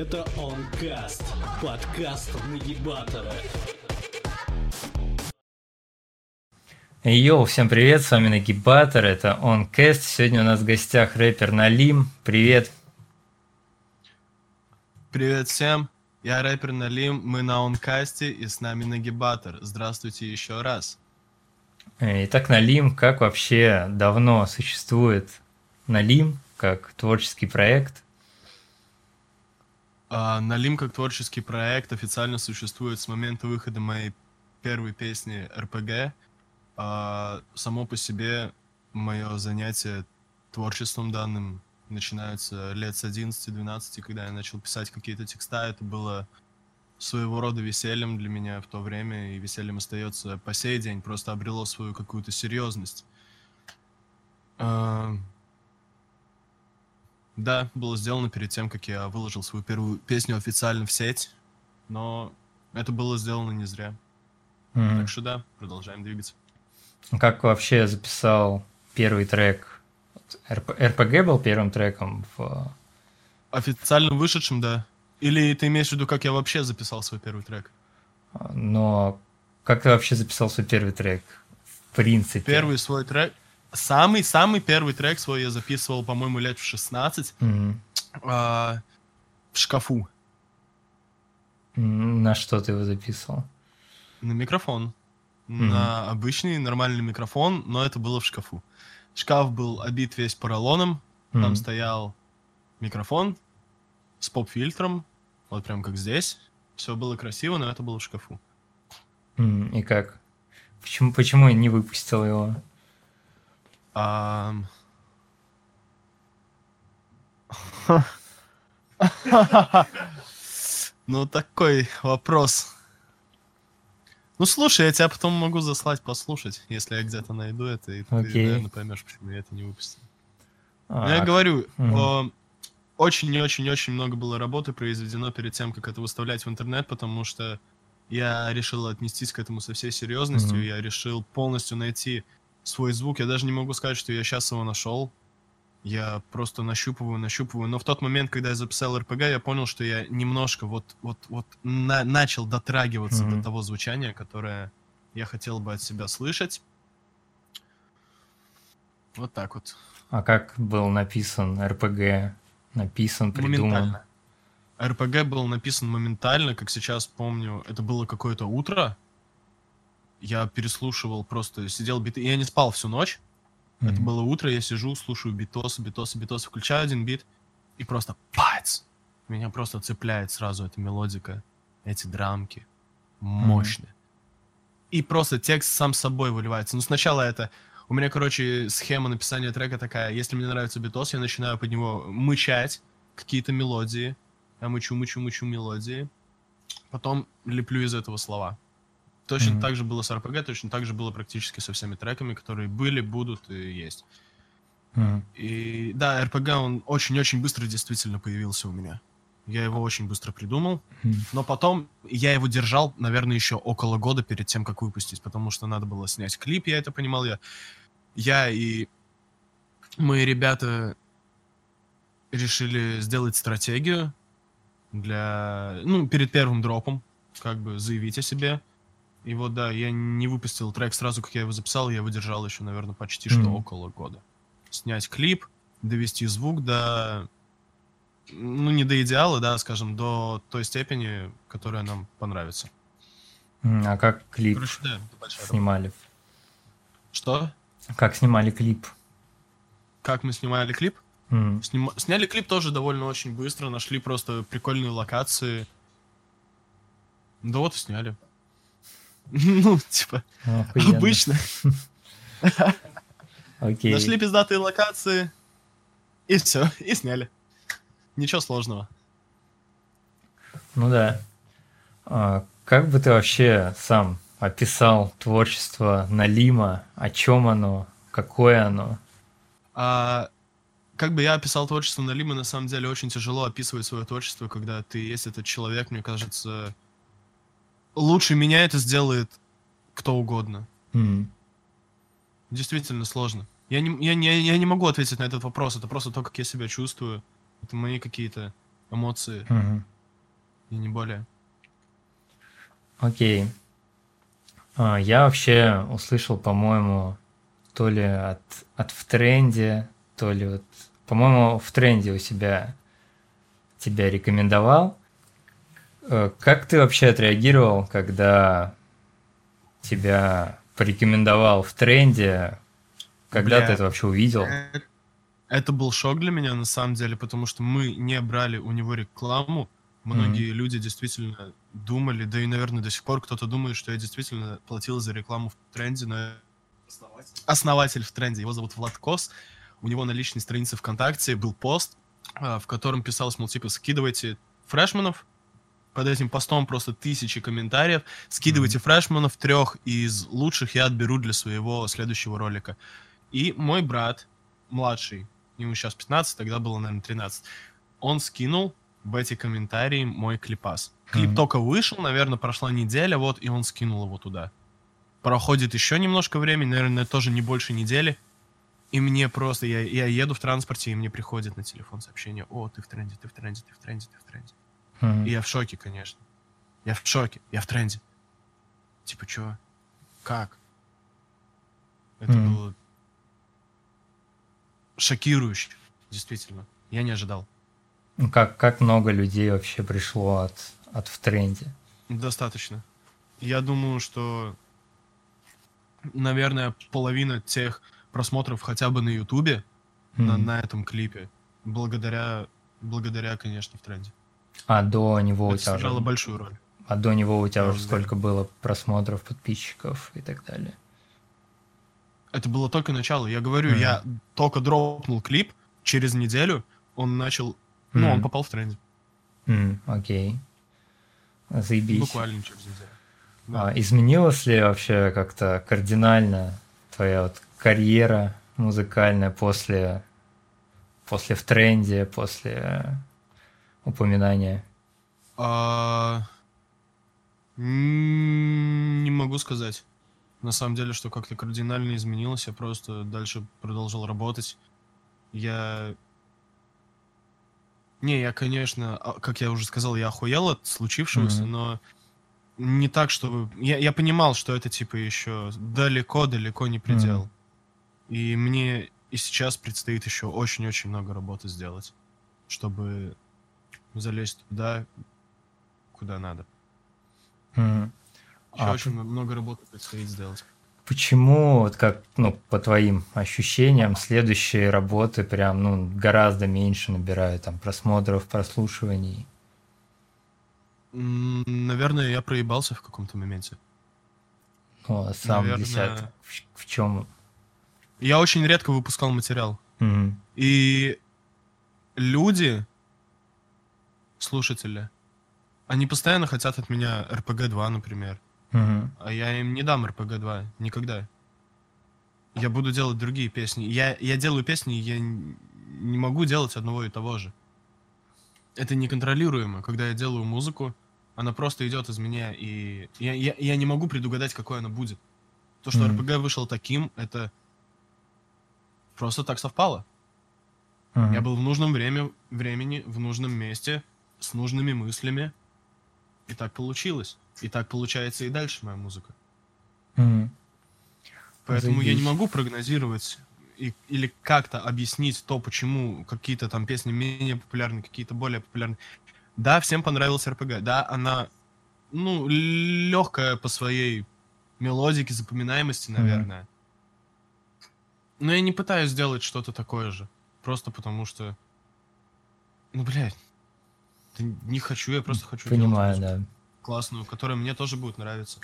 Это Онкаст, подкаст Нагибатора. Йоу, всем привет, с вами Нагибатор, это Онкаст. Сегодня у нас в гостях рэпер Налим. Привет. Привет всем, я рэпер Налим, мы на Онкасте и с нами Нагибатор. Здравствуйте еще раз. Итак, Налим, как вообще давно существует Налим как творческий проект? Налим как творческий проект официально существует с момента выхода моей первой песни «РПГ». Само по себе мое занятие творчеством данным начинается лет с 11-12, когда я начал писать какие-то текста. Это было своего рода весельем для меня в то время, и весельем остается по сей день, просто обрело свою какую-то серьезность. Да, было сделано перед тем, как я выложил свою первую песню официально в сеть, но это было сделано не зря. Так что да, продолжаем двигаться. Как вообще записал первый трек? РПГ был первым треком? Официально вышедшим, да. Или ты имеешь в виду, как я вообще записал свой первый трек? Но как ты вообще записал свой первый трек? В принципе. Первый свой трек? Самый первый трек свой я записывал, по-моему, лет в 16. В шкафу. На что ты его записывал? На микрофон. На обычный нормальный микрофон, но это было в шкафу. Шкаф был обит весь поролоном. Там стоял микрофон с поп-фильтром. Вот прям как здесь. Все было красиво, но это было в шкафу. И как? Почему я не выпустил его? Ну, такой вопрос. Ну, слушай, я тебя потом могу заслать послушать, если я где-то найду это, и ты, наверное, поймешь, почему я это не выпустил. Я говорю, очень-очень-очень много было работы произведено перед тем, как это выставлять в интернет, потому что я решил отнестись к этому со всей серьезностью, я решил полностью найти свой звук. Я даже не могу сказать, что я сейчас его нашел. Я просто нащупываю. Но в тот момент, когда я записал РПГ, я понял, что я немножко начал дотрагиваться до того звучания, которое я хотел бы от себя слышать. Вот так вот. А как был написан РПГ? Написан, придуман? РПГ был написан моментально, как сейчас помню. Это было какое-то утро. Я переслушивал, просто сидел биты. Я не спал всю ночь. Это было утро, я сижу, слушаю битос, включаю один бит, и просто пац! Меня просто цепляет сразу эта мелодика, эти драмки. Мощные. И просто текст сам собой выливается. Ну, сначала это... У меня, короче, схема написания трека такая. Если мне нравится битос, я начинаю под него мычать какие-то мелодии. Я мычу мелодии. Потом леплю из этого слова. Точно так же было с РПГ, точно так же было практически со всеми треками, которые были, будут и есть. И да, РПГ, он очень-очень быстро действительно появился у меня. Я его очень быстро придумал, но потом я его держал, наверное, еще около года перед тем, как выпустить, потому что надо было снять клип, я это понимал. Я и мои ребята решили сделать стратегию для... Ну, перед первым дропом, как бы заявить о себе. И вот, да, я не выпустил трек сразу, как я его записал, я его держал еще, наверное, почти что около года. Снять клип, довести звук до... Ну, не до идеала, да, скажем, до той степени, которая нам понравится. А как клип снимали? Что? Как снимали клип? Как мы снимали клип? Сняли клип тоже довольно очень быстро, нашли просто прикольные локации. Да вот и сняли. Ну, типа, охуенно. Обычно. Окей. Нашли пиздатые локации, и все, и сняли. Ничего сложного. Ну да. Как бы ты вообще сам описал творчество Налима? О чем оно? Какое оно? Как бы я описал творчество Налима, на самом деле очень тяжело описывать свое творчество, когда ты есть этот человек, мне кажется... Лучше меня это сделает кто угодно. Действительно сложно. Я не могу ответить на этот вопрос. Это просто то, как я себя чувствую. Это мои какие-то эмоции. и не более. Окей. Я вообще услышал, по-моему, то ли от «В тренде», то ли вот... По-моему, «В тренде» у себя тебя рекомендовал. Как ты вообще отреагировал, когда тебя порекомендовал «В тренде»? Когда ты это вообще увидел? Это был шок для меня, на самом деле, потому что мы не брали у него рекламу. Многие люди действительно думали, да и, наверное, до сих пор кто-то думает, что я действительно платил за рекламу в тренде, но... Основатель в тренде, его зовут Влад Кос. У него на личной странице ВКонтакте был пост, в котором писалось, мол, типа, скидывайте фрешманов. Под этим постом просто тысячи комментариев. Скидывайте фрешманов, 3 из лучших я отберу для своего следующего ролика. И мой брат, младший, ему сейчас 15, тогда было, наверное, 13, он скинул в эти комментарии мой клипас. Клип только вышел, наверное, прошла неделя, вот, и он скинул его туда. Проходит еще немножко времени, наверное, тоже не больше недели. И мне просто, я еду в транспорте, и мне приходит на телефон сообщение: о, ты в тренде, ты в тренде, ты в тренде, ты в тренде. И я в шоке, конечно. Я в шоке, я в тренде. Типа, чё? Как? Это было шокирующе, действительно. Я не ожидал. Ну, как много людей вообще пришло от «В тренде»? Достаточно. Я думаю, что... Наверное, половина тех просмотров хотя бы на Ютубе, на этом клипе, благодаря, конечно, «В тренде». А до него это у тебя сыграло большую роль. А до него у тебя уже сколько было просмотров, подписчиков и так далее? Это было только начало. Я говорю, я только дропнул клип, через неделю он начал... Ну, он попал в тренде. Окей. Заебись. Буквально через неделю. Да. Изменилась ли вообще как-то кардинально твоя вот карьера музыкальная после «В тренде», после упоминания? Не могу сказать. На самом деле, что как-то кардинально изменилось. Я просто дальше продолжил работать. Я, конечно, как я уже сказал, я охуел от случившегося, но... Не так, чтобы... Я понимал, что это, типа, еще далеко-далеко не предел. И мне и сейчас предстоит еще очень-очень много работы сделать, чтобы залезть туда, куда надо. Еще очень много работы предстоит сделать. Почему, вот как, по твоим ощущениям, следующие работы прям, гораздо меньше набирают там просмотров, прослушиваний? Наверное, я проебался в каком-то моменте. О, сам десяток. В чем? Я очень редко выпускал материал. И люди, слушатели, они постоянно хотят от меня RPG-2, например. А я им не дам RPG-2. Никогда. Я буду делать другие песни. Я делаю песни, я не могу делать одного и того же. Это неконтролируемо. Когда я делаю музыку, она просто идет из меня, и я не могу предугадать, какой она будет. То, что RPG вышел таким, это просто так совпало. Я был в нужном времени, в нужном месте, с нужными мыслями, и так получилось. И так получается и дальше моя музыка. Поэтому я не могу прогнозировать или как-то объяснить то, почему какие-то там песни менее популярны, какие-то более популярны. Да, всем понравился РПГ, да, она, легкая по своей мелодике, запоминаемости, наверное. Но я не пытаюсь сделать что-то такое же, просто потому что, не хочу, я просто хочу делать музыку классную, которая мне тоже будет нравиться.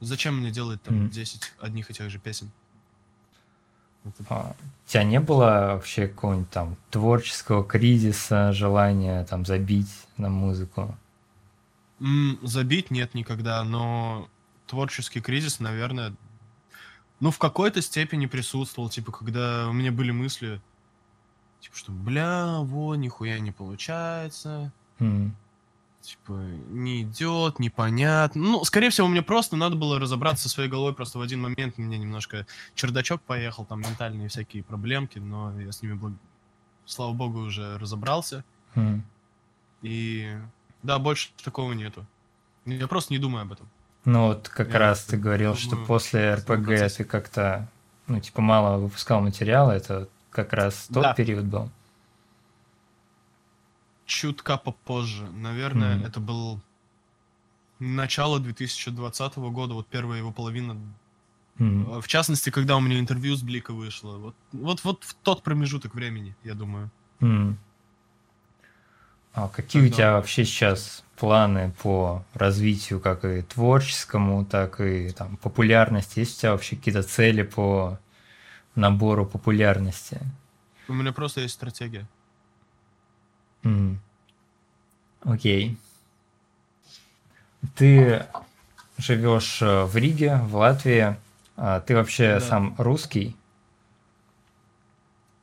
Зачем мне делать там 10 одних и тех же песен? У тебя не было вообще какого-нибудь там творческого кризиса, желания там забить на музыку? Забить нет никогда, но творческий кризис, наверное, в какой-то степени присутствовал, типа, когда у меня были мысли, типа, что, нихуя не получается, типа, не идет, непонятно. Скорее всего, мне просто надо было разобраться со своей головой. Просто в один момент у меня немножко чердачок поехал, там ментальные всякие проблемки, но я с ними, слава богу, уже разобрался. И Да, больше такого нету. Я просто не думаю об этом. Ну вот как я раз ты говорил, думаю, что после РПГ ты как-то, ну типа мало выпускал материала, это как раз тот период был? Чутка попозже. Наверное, это был начало 2020 года, вот первая его половина. В частности, когда у меня интервью с Блика вышло. Вот в тот промежуток времени, я думаю. А какие у тебя вообще сейчас планы по развитию, как и творческому, так и там популярности? Есть у тебя вообще какие-то цели по набору популярности? У меня просто есть стратегия. Окей. Ты живешь в Риге, в Латвии. А ты вообще сам русский?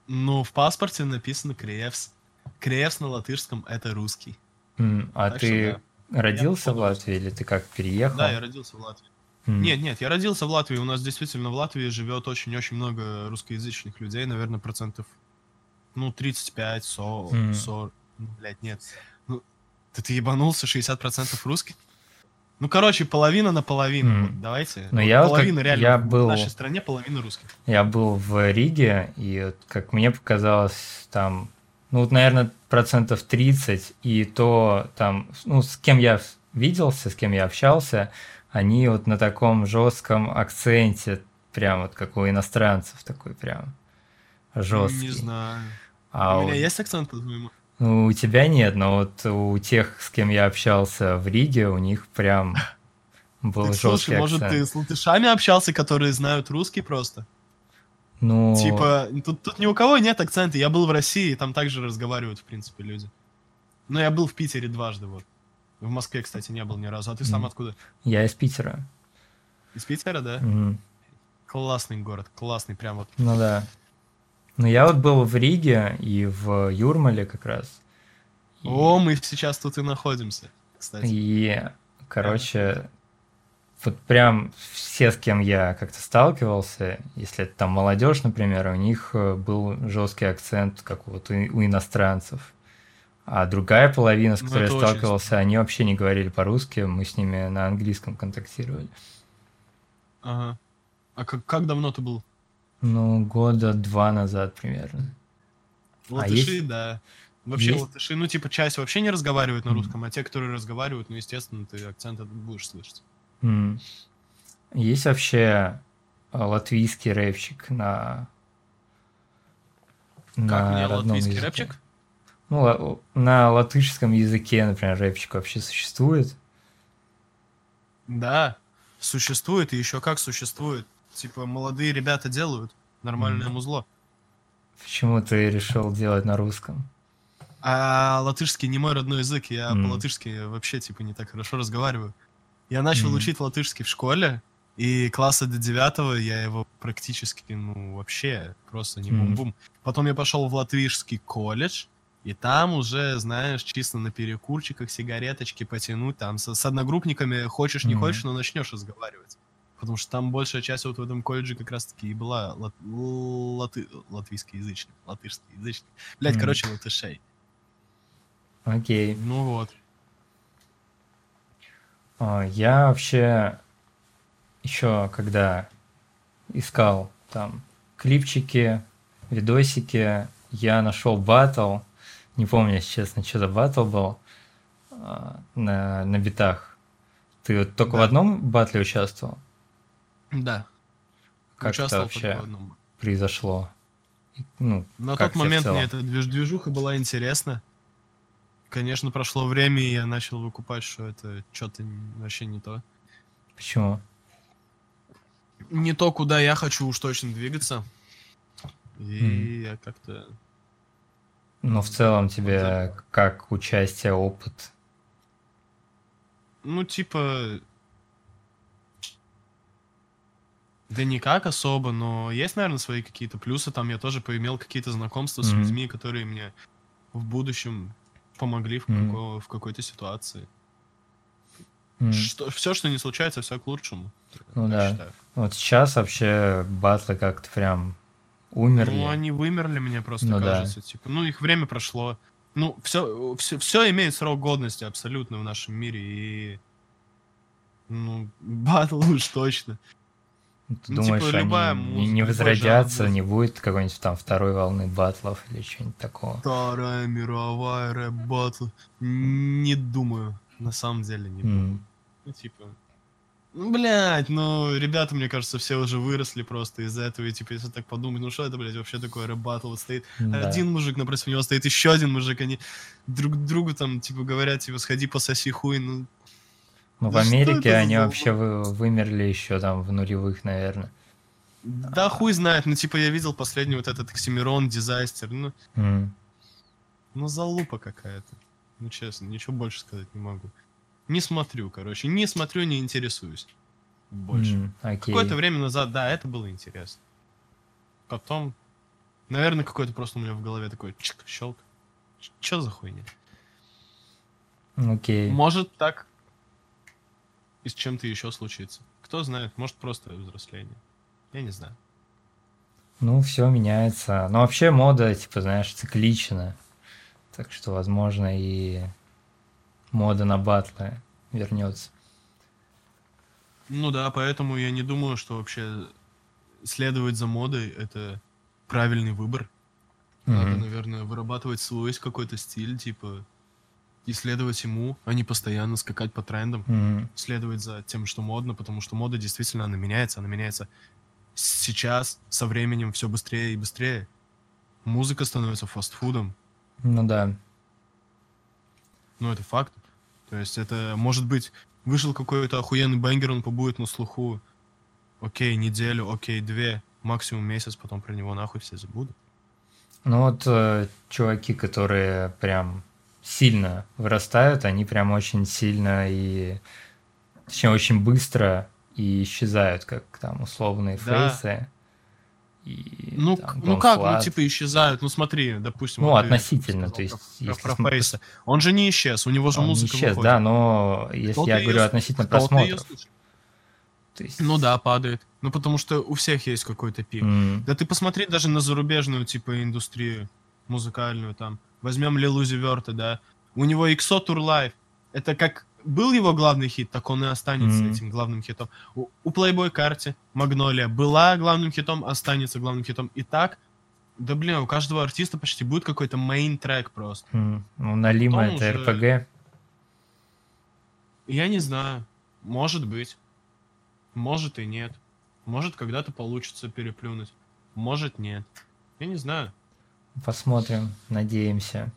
Ну, в паспорте написано «Креевс». Креевс на латышском — это русский. А так ты что, родился в Латвии или ты как переехал? Да, я родился в Латвии. Нет, я родился в Латвии. У нас действительно в Латвии живет очень-очень много русскоязычных людей. Наверное, 35, 40, нет. Ну, ты ебанулся, 60% русских? Ну, короче, половина на половину. Вот, давайте. Но вот я половина вот реально. В нашей стране половина русских. Я был в Риге, и, как мне показалось, там, наверное, 30%, и то там, с кем я виделся, с кем я общался, они вот на таком жестком акценте, прям вот как у иностранцев, такой прям жесткий. Не знаю. У меня есть акцент, по-моему? Ну, у тебя нет, но вот у тех, с кем я общался в Риге, у них прям был жесткий акцент. Может, ты с латышами общался, которые знают русский просто? Ну... Типа, тут ни у кого нет акцента. Я был в России, там также разговаривают, в принципе, люди. Но я был в Питере дважды, вот. В Москве, кстати, не был ни разу. А ты сам откуда? Я из Питера. Из Питера, да? Классный город, классный прям вот. Ну да. Ну я вот был в Риге и в Юрмале как раз. И... мы сейчас тут и находимся, кстати. И, короче... Вот прям все, с кем я как-то сталкивался, если это там молодежь, например, у них был жесткий акцент, как вот у иностранцев. А другая половина, с которой я сталкивался, они вообще не говорили по-русски, мы с ними на английском контактировали. Ага. А как давно ты был? Ну, 2 года назад примерно. Латыши, Вообще есть? Латыши, часть вообще не разговаривает на русском, а те, которые разговаривают, естественно, ты акцент будешь слышать. Есть вообще латвийский рэпчик на родном латвийский языке? Рэпчик? Ну, на латышском языке, например, рэпчик вообще существует? Да, существует и еще как существует. Типа молодые ребята делают нормальное музло. Почему ты решил делать на русском? А латышский не мой родной язык, я по-латышски вообще не так хорошо разговариваю. Я начал учить латышский в школе, и класса до 9 я его практически, вообще просто не бум-бум. Потом я пошел в латвийский колледж, и там уже, знаешь, чисто на перекурчиках сигареточки потянуть, там с одногруппниками хочешь, не хочешь, но начнешь разговаривать. Потому что там большая часть вот в этом колледже как раз-таки и была латышскоязычная. Короче, латышей. Окей. Ну вот. Я вообще еще когда искал там клипчики, видосики, я нашел батл, не помню, если честно, что за батл был на битах. Ты вот только в одном батле участвовал? Да. Как участвовал это вообще произошло? На тот момент мне эта движуха была интересна. Конечно, прошло время, и я начал выкупать, что это что-то вообще не то. Почему? Не то, куда я хочу уж точно двигаться. И я как-то... Но в целом тебе как участие, опыт? Да никак особо, но есть, наверное, свои какие-то плюсы. Там я тоже поимел какие-то знакомства с людьми, которые мне в будущем... помогли в какой-то ситуации. Все, что не случается, все к лучшему. Считаю. Вот сейчас вообще батлы как-то прям умерли. Они вымерли, мне просто кажется. Их время прошло. Ну, все имеет срок годности абсолютно в нашем мире, и... Ну, батл уж точно. Ты думаешь, типа, они не возродятся, не будет какой-нибудь там второй волны батлов или что-нибудь такого? Вторая мировая рэп-батл. Не думаю, на самом деле не думаю. Ну, типа... Ну, блядь, ну, ребята, мне кажется, все уже выросли просто из-за этого, и, типа, если так подумать, ну, что это, блядь, вообще такое рэп-баттл, вот стоит один мужик, напротив него стоит еще один мужик, они друг другу там, типа, говорят, типа, сходи, пососи хуй, ну... Ну, да, в Америке они вообще вымерли еще там в нулевых, наверное. Да, хуй знает, ну, типа, я видел последний вот этот Oxymiron, Дизайстер, ну... Ну, залупа какая-то, ну, честно, ничего больше сказать не могу. Не смотрю, короче, не смотрю, не интересуюсь больше. Какое-то время назад, да, это было интересно. Потом, наверное, какой-то просто у меня в голове такой чик-щелк. Чё за хуйня? Может так и с чем-то еще случится. Кто знает, может просто взросление. Я не знаю. Ну, все меняется. Но вообще мода, типа, знаешь, циклична. Так что, возможно, и... мода на батлы вернется. Ну да, поэтому я не думаю, что вообще следовать за модой — это правильный выбор. Надо, наверное, вырабатывать свой какой-то стиль, типа, и следовать ему, а не постоянно скакать по трендам, следовать за тем, что модно, потому что мода действительно, она меняется сейчас, со временем все быстрее и быстрее. Музыка становится фастфудом. Ну да. Ну, это факт. То есть это, может быть, вышел какой-то охуенный бэнгер, он побудет на слуху, окей, неделю, окей, две, максимум месяц, потом про него нахуй все забудут. Ну вот чуваки, которые прям сильно вырастают, они прям очень сильно и, точнее, очень быстро и исчезают, как там условные фейсы. И, ну, там, ну как, ну типа исчезают, ну смотри, допустим... Ну, вот относительно, ты сказал, то есть... Про фейса. Он же не исчез, у него же он музыка исчез, выходит. Да, но если кто-то, я говорю, относительно просмотров... То есть... Ну да, падает. Ну потому что у всех есть какой-то пик. Да ты посмотри даже на зарубежную, типа, индустрию музыкальную, там. Возьмем Lil Uzi Vert, да. У него XO Tour Life. Это как был его главный хит, так он и останется этим главным хитом. У Playboy Carti Magnolia была главным хитом, останется главным хитом. И так, да блин, у каждого артиста почти будет какой-то мейн-трек просто. Ну, Налима это RPG. Я не знаю. Может быть. Может и нет. Может когда-то получится переплюнуть. Может нет. Я не знаю. Посмотрим, надеемся.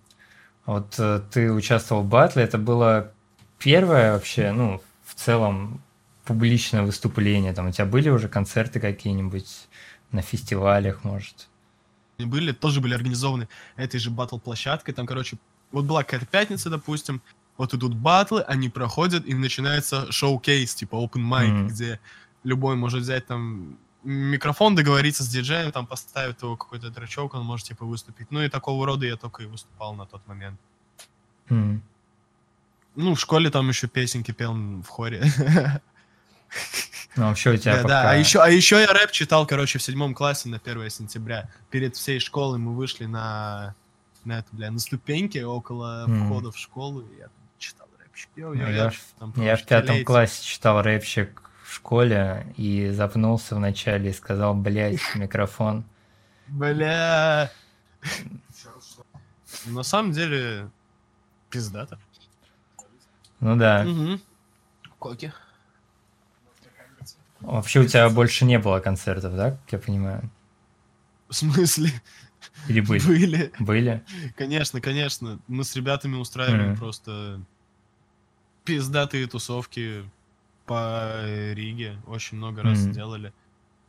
Вот ты участвовал в батле, это было... Первое вообще, ну, в целом, публичное выступление, там, у тебя были уже концерты какие-нибудь на фестивалях, может? Были, тоже были организованы этой же батл-площадкой, там, короче, вот была какая-то пятница, допустим, вот идут батлы, они проходят, и начинается шоу-кейс, типа open mic, где любой может взять там микрофон, договориться с диджеем, там, поставить его какой-то тречок, он может, типа, выступить. Ну, и такого рода я только и выступал на тот момент. Ну, в школе там еще песенки пел в хоре. Ну, вообще у тебя пока... А еще я рэп читал, короче, в 7 классе на 1 сентября. Перед всей школой мы вышли на ступеньки около входа в школу, и я читал рэпчик. Я в 5 классе читал рэпчик в школе и запнулся вначале и сказал, блядь, микрофон. Бля... На самом деле, пиздато. Ну да. Коки. Вообще у тебя больше не было концертов, да, как я понимаю? В смысле? Или были? Были? Конечно. Мы с ребятами устраивали просто пиздатые тусовки по Риге. Очень много раз делали.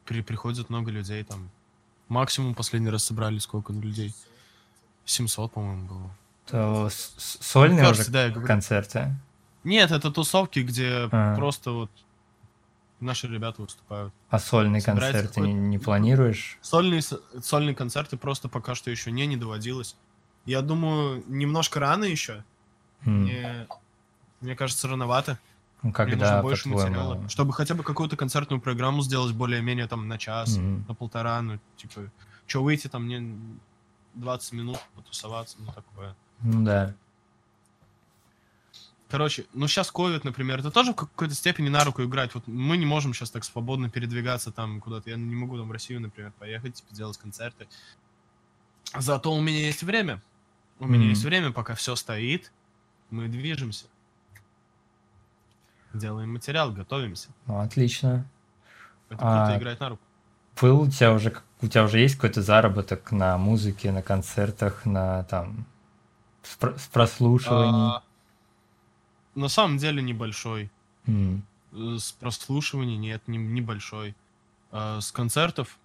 Приходит много людей там. Максимум последний раз собрали сколько людей? 700, по-моему, было. То сольные концерты? Нет, это тусовки, где просто вот наши ребята выступают. А сольные концерты не планируешь? Сольные концерты просто пока что еще не доводилось. Я думаю, немножко рано еще. Мне кажется, рановато. Мне нужно больше материала. Чтобы хотя бы какую-то концертную программу сделать более-менее там на час, на полтора, ну типа, что выйти там мне 20 минут потусоваться, ну такое. Ну да. Короче, ну сейчас ковид, например, это тоже в какой-то степени на руку играть. Вот мы не можем сейчас так свободно передвигаться там куда-то. Я не могу там в Россию, например, поехать, типа, делать концерты. Зато у меня есть время. У меня есть время, пока все стоит. Мы движемся. Делаем материал, готовимся. Ну, отлично. Это круто играть на руку. Был у тебя уже есть какой-то заработок на музыке, на концертах, на там с прослушиваний? На самом деле небольшой. С прослушиваний нет, небольшой. С концертов?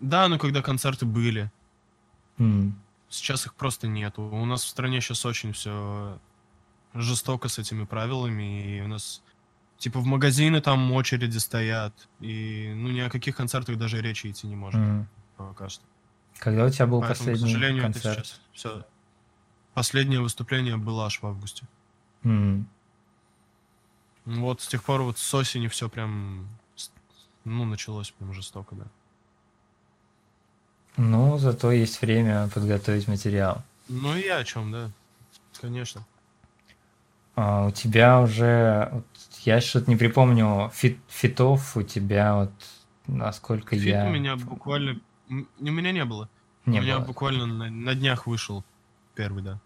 Да, но когда концерты были. Сейчас их просто нету. У нас в стране сейчас очень все жестоко с этими правилами. И у нас, типа, в магазины там очереди стоят. И, ну, ни о каких концертах даже речи идти не может. Пока что. Когда у тебя был последний концерт? К сожалению, концерт? Это сейчас все. Последнее выступление было аж в августе. Вот с тех пор вот с осени все прям, ну, началось прям жестоко, да. Ну, зато есть время подготовить материал. Ну и я о чем, да, конечно. А у тебя уже, вот, я что-то не припомню, фитов у тебя вот, насколько фит я... Фит у меня буквально, у меня не было. Не у меня было. Буквально на днях вышел первый, да.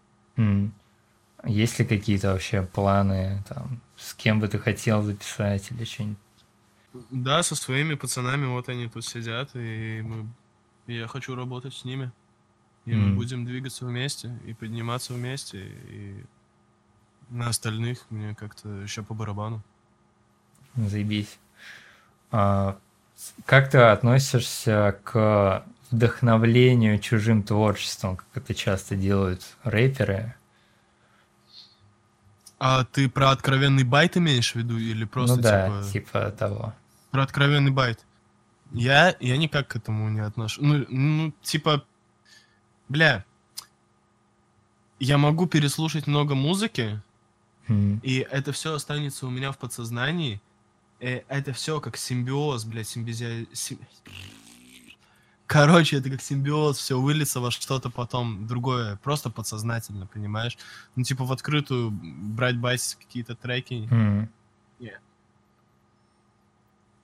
Есть ли какие-то вообще планы, там, с кем бы ты хотел записать или что-нибудь? Да, со своими пацанами, вот они тут сидят, и я хочу работать с ними. И мы будем двигаться вместе, и подниматься вместе, и на остальных мне как-то еще по барабану. Заебись. Как ты относишься к вдохновлению чужим творчеством, как это часто делают рэперы? А ты про откровенный байт имеешь в виду или просто, ну, да, типа того? Про откровенный байт. Я никак к этому не отношусь. Ну, типа, бля, я могу переслушать много музыки, и это все останется у меня в подсознании. Это все как симбиоз, блядь, короче, это как симбиоз, все выльется во что-то потом другое, просто подсознательно, понимаешь? Ну, типа, в открытую брать байс какие-то треки. Нет.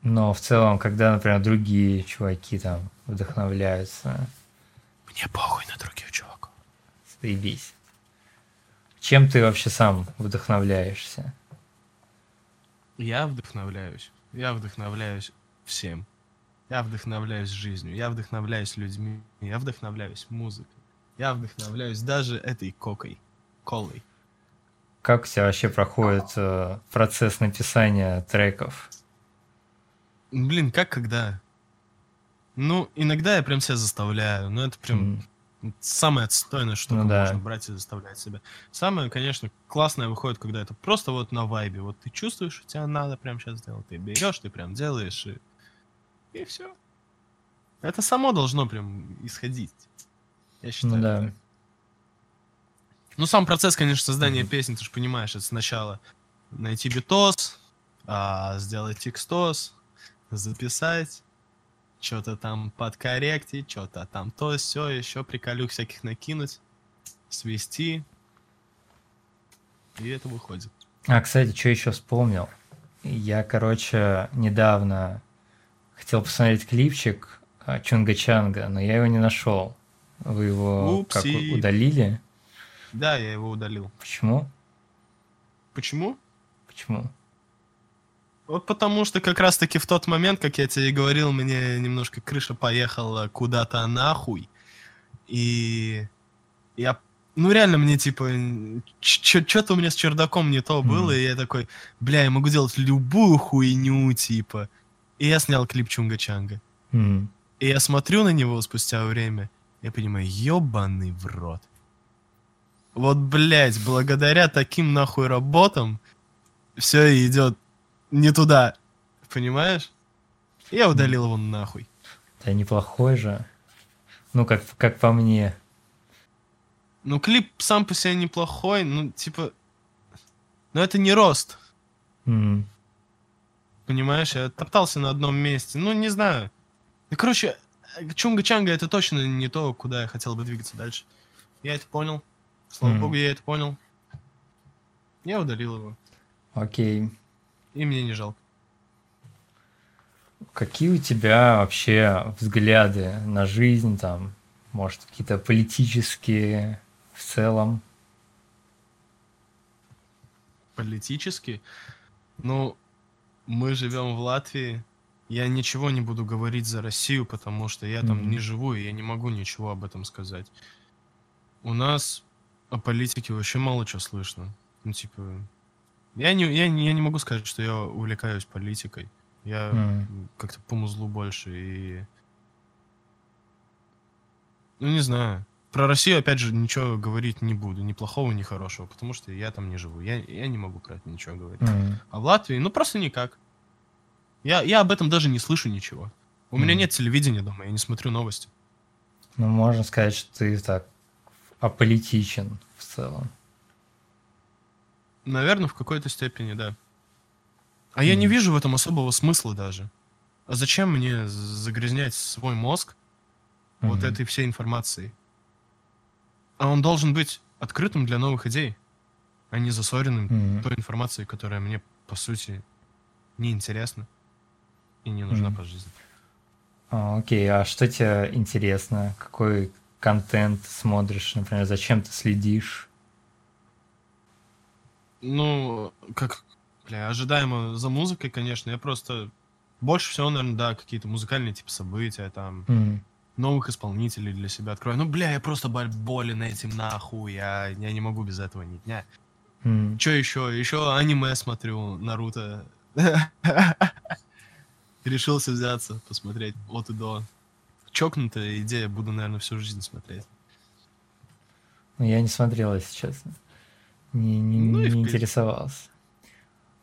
Но в целом, когда, например, другие чуваки там вдохновляются... Мне похуй на других чуваков. Заебись. Чем ты вообще сам вдохновляешься? Я вдохновляюсь всем. Я вдохновляюсь жизнью, я вдохновляюсь людьми, я вдохновляюсь музыкой, я вдохновляюсь даже этой колой. Как у тебя вообще проходит процесс написания треков? Блин, когда? Ну, иногда я прям себя заставляю, но это прям самое отстойное, что можно брать и заставлять себя. Самое, конечно, классное выходит, когда это просто вот на вайбе. Вот ты чувствуешь, что тебе надо прям сейчас делать, ты берешь, ты прям делаешь и все. Это само должно прям исходить. Я считаю. Ну, да. Ну, сам процесс, конечно, создания песни, ты же понимаешь, это сначала найти битос, сделать текстос, записать, что-то там подкорректить, что-то там то, все, еще приколюк всяких накинуть, свести. И это выходит. А, кстати, что еще вспомнил? Я, короче, недавно... хотел посмотреть клипчик Чунга-Чанга, но я его не нашел. Вы его как, удалили? Да, я его удалил. Почему? Почему? Вот потому что как раз-таки в тот момент, как я тебе и говорил, мне немножко крыша поехала куда-то нахуй. И я... Ну реально мне типа... Что-то у меня с чердаком не то было, и я такой, бля, я могу делать любую хуйню, типа... И я снял клип Чунга-Чанга. И я смотрю на него спустя время, я понимаю, ебаный в рот. Вот, блядь, благодаря таким нахуй работам все идет не туда. Понимаешь? Я удалил его нахуй. Да неплохой же. Ну, как по мне. Ну, клип сам по себе неплохой, ну, типа... Но это не рост. Понимаешь, я топтался на одном месте. Ну, не знаю. И, короче, Чунга-Чанга — это точно не то, куда я хотел бы двигаться дальше. Я это понял. Слава богу, я это понял. Я удалил его. Окей. И мне не жалко. Какие у тебя вообще взгляды на жизнь, там, может, какие-то политические в целом? Политические? Ну, мы живем в Латвии. Я ничего не буду говорить за Россию, потому что я там не живу, и я не могу ничего об этом сказать. У нас о политике вообще мало чего слышно. Ну, типа, я не могу сказать, что я увлекаюсь политикой. Я как-то по музлу больше и... Ну, не знаю. Про Россию, опять же, ничего говорить не буду. Ни плохого, ни хорошего, потому что я там не живу. Я не могу про это ничего говорить. А в Латвии, ну, просто никак. Я об этом даже не слышу ничего. У меня нет телевидения дома, я не смотрю новости. Ну, можно сказать, что ты так аполитичен в целом. Наверное, в какой-то степени, да. А я не вижу в этом особого смысла даже. А зачем мне загрязнять свой мозг вот этой всей информацией? А он должен быть открытым для новых идей, а не засоренным той информацией, которая мне, по сути, неинтересна и не нужна по жизни. Окей, а что тебе интересно? Какой контент смотришь, например, зачем ты следишь? Ну, как... ожидаемо за музыкой, конечно. Я просто... Больше всего, наверное, да, какие-то музыкальные типа события, там, новых исполнителей для себя открою. Ну, я просто болен этим нахуй. Я не могу без этого ни дня. Чё еще? Еще аниме смотрю, Наруто. Решился взяться, посмотреть от и до. Чокнутая идея, буду, наверное, всю жизнь смотреть. Ну, я не смотрел, если честно. Не интересовался.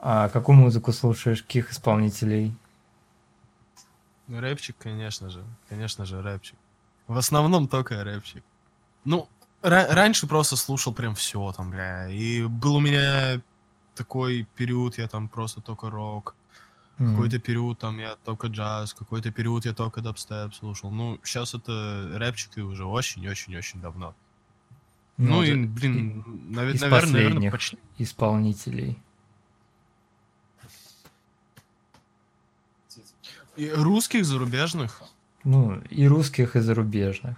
А какую музыку слушаешь? Каких исполнителей? Рэпчик, конечно же. Конечно же, рэпчик. В основном только рэпчик. Ну, раньше просто слушал прям все там, И был у меня такой период, я там просто только рок. Какой-то период там я только джаз, какой-то период я только дабстеп слушал. Ну, сейчас это рэпчик и уже очень-очень-очень давно. Ну и, блин, наверное, почти... исполнителей. И русских, зарубежных? Ну, и русских, и зарубежных.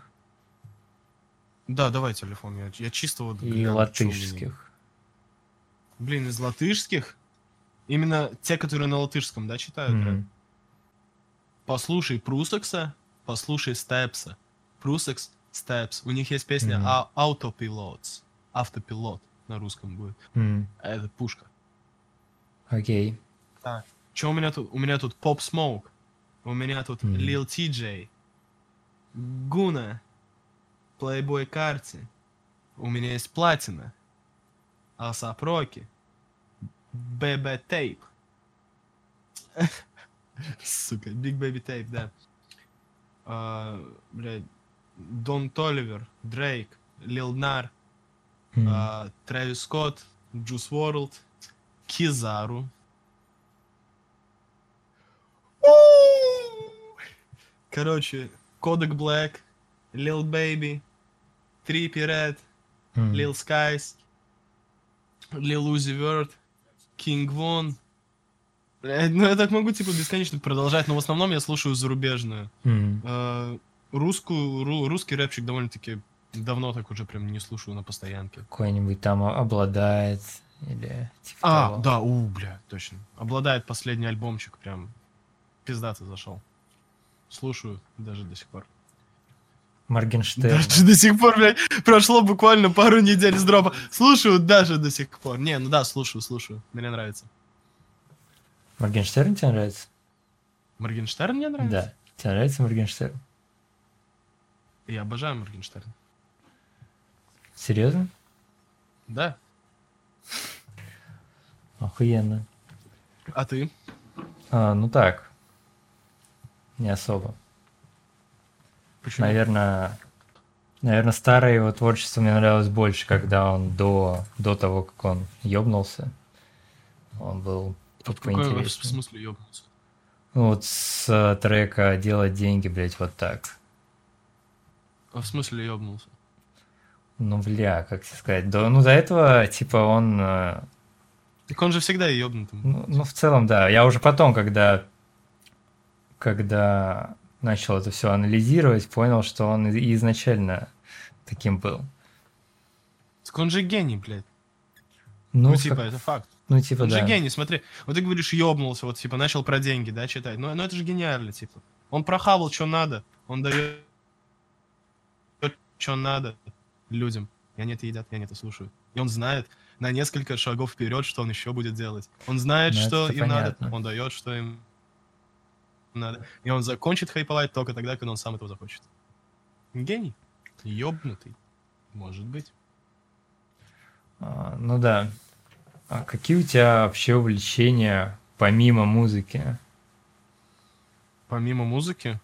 Да, давай телефон, я чисто вот... И латышских. Блин, из латышских? Именно те, которые на латышском, да, читают? Да? Послушай Прусакса, послушай Степса. Прусакс, Степс. У них есть песня Autopilots. Автопилот на русском будет. Это пушка. Окей. Так, что у меня тут? У меня тут Pop Smoke. У меня тут Lil Tjay, Gunna, Playboy Carti, у меня есть платина, ASAP Rocky, BB Tape, сука, Big Baby Tape, да, Don Toliver, Drake, Lil Nas, Travis Scott, Juice WRLD, Kizaru. Короче, Kodak Black, Lil Baby, Trippie Red, Lil Skies, Lil Uzi Vert, King Von. Ну, я так могу, типа, бесконечно продолжать, но в основном я слушаю зарубежную. Русский рэпчик довольно-таки давно так уже прям не слушаю на постоянке. Какой-нибудь там «Обладает» или типа того. Точно. «Обладает» последний альбомчик прям пиздато зашел. Слушаю даже до сих пор. Моргенштерн. Даже до сих пор, прошло буквально пару недель с дропа. Слушаю даже до сих пор. Не, ну да, слушаю. Мне нравится. Моргенштерн тебе нравится? Моргенштерн мне нравится? Да. Тебе нравится Моргенштерн? Я обожаю Моргенштерн. Серьезно? Да. Охуенно. А ты? Ну так. Не особо. Почему? Наверное, старое его творчество мне нравилось больше, когда он до того, как он ёбнулся. Он был поинтереснее. В смысле ёбнулся? Ну вот с трека «Делать деньги», блять, вот так. А в смысле ёбнулся? Ну, бля, как тебе сказать? Да, ну, до этого, типа, он... Так он же всегда ёбнутым. Ну, в целом, да. Я уже потом, когда начал это все анализировать, понял, что он и изначально таким был. Так он же гений, блядь. Ну типа, как... это факт. Ну, типа, он же гений, смотри. Вот ты говоришь, ёбнулся, вот, типа, начал про деньги, да, читать. Ну это же гениально, типа. Он прохавал, что надо. Он дает, что надо людям. И они это едят, и они это слушают. И он знает на несколько шагов вперед, что он еще будет делать. Он знает, что им понятно. Надо, он дает, что им надо. И он закончит хайповать только тогда, когда он сам этого захочет. Гений. Ёбнутый. Может быть. Ну да. А какие у тебя вообще увлечения помимо музыки? Помимо музыки?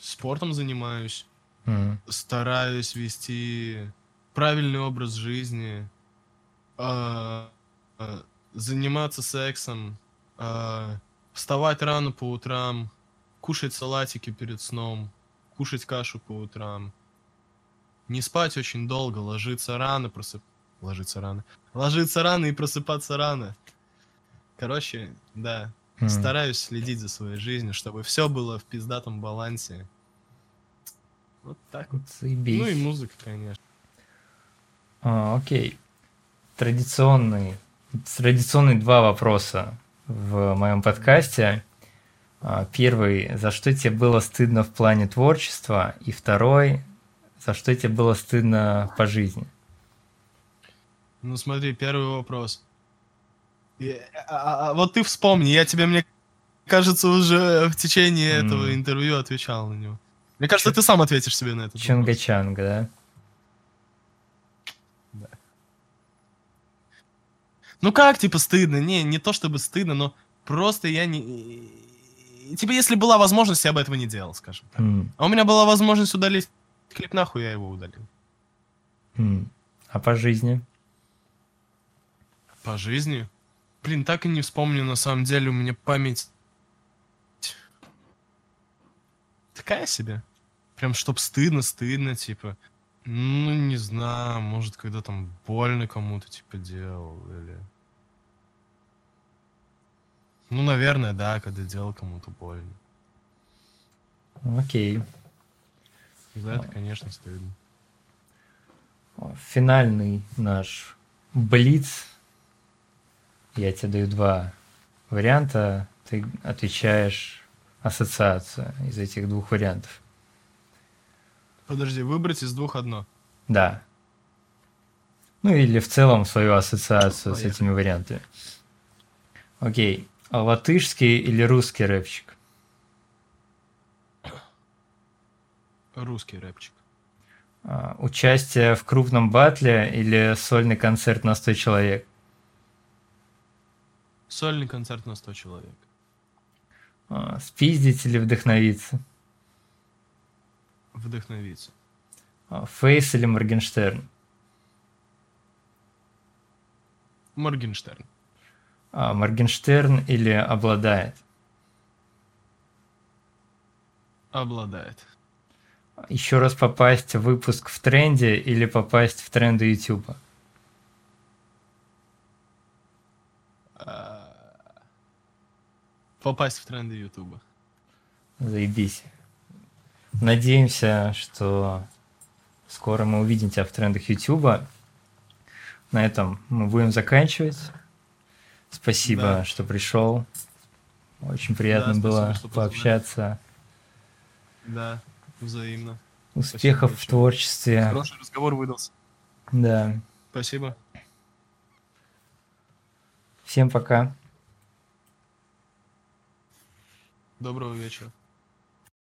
Спортом занимаюсь. Стараюсь вести правильный образ жизни. Заниматься сексом. Вставать рано по утрам. Кушать салатики перед сном. Кушать кашу по утрам. Не спать очень долго. Ложиться рано и просыпаться рано. Короче, да. Стараюсь следить за своей жизнью, чтобы все было в пиздатом балансе. Вот так вот. Заебись. Ну и музыка, конечно. Окей. Традиционные два вопроса в моем подкасте. Первый, за что тебе было стыдно в плане творчества? И второй, за что тебе было стыдно по жизни? Ну смотри, первый вопрос. Вот ты вспомни, я тебе, мне кажется, уже в течение этого интервью отвечал на него. Мне кажется, ты сам ответишь себе на это. Чанга-чанга, да? Ну как, типа, стыдно? Не то чтобы стыдно, но просто я не... Типа, если была возможность, я бы этого не делал, скажем так. А у меня была возможность удалить клип, нахуй я его удалил. А по жизни? По жизни? Блин, так и не вспомню, на самом деле, у меня память... Такая себе. Прям, чтоб стыдно, типа. Ну, не знаю, может, когда там больно кому-то, типа, делал, или... Ну, наверное, да, когда делал кому-то больно. Окей. За это, конечно, стыдно. Финальный наш блиц. Я тебе даю два варианта. Ты отвечаешь ассоциацию из этих двух вариантов. Подожди, выбрать из двух одно? Да. Ну, или в целом свою ассоциацию с этими вариантами. Окей. А латышский или русский рэпчик? Русский рэпчик. Участие в крупном баттле или сольный концерт на 100 человек? Сольный концерт на 100 человек. Спиздить или вдохновиться? Вдохновиться. Фейс или Моргенштерн? Моргенштерн. Моргенштерн или Обладает? Обладает. Еще раз попасть в выпуск в тренде или попасть в тренды Ютуба? Попасть в тренды Ютуба. Заебись. Надеемся, что скоро мы увидим тебя в трендах Ютуба. На этом мы будем заканчивать. Спасибо, что пришел. Очень приятно было пообщаться. Да, взаимно. Успехов в творчестве. Хороший разговор выдался. Да. Спасибо. Всем пока. Доброго вечера.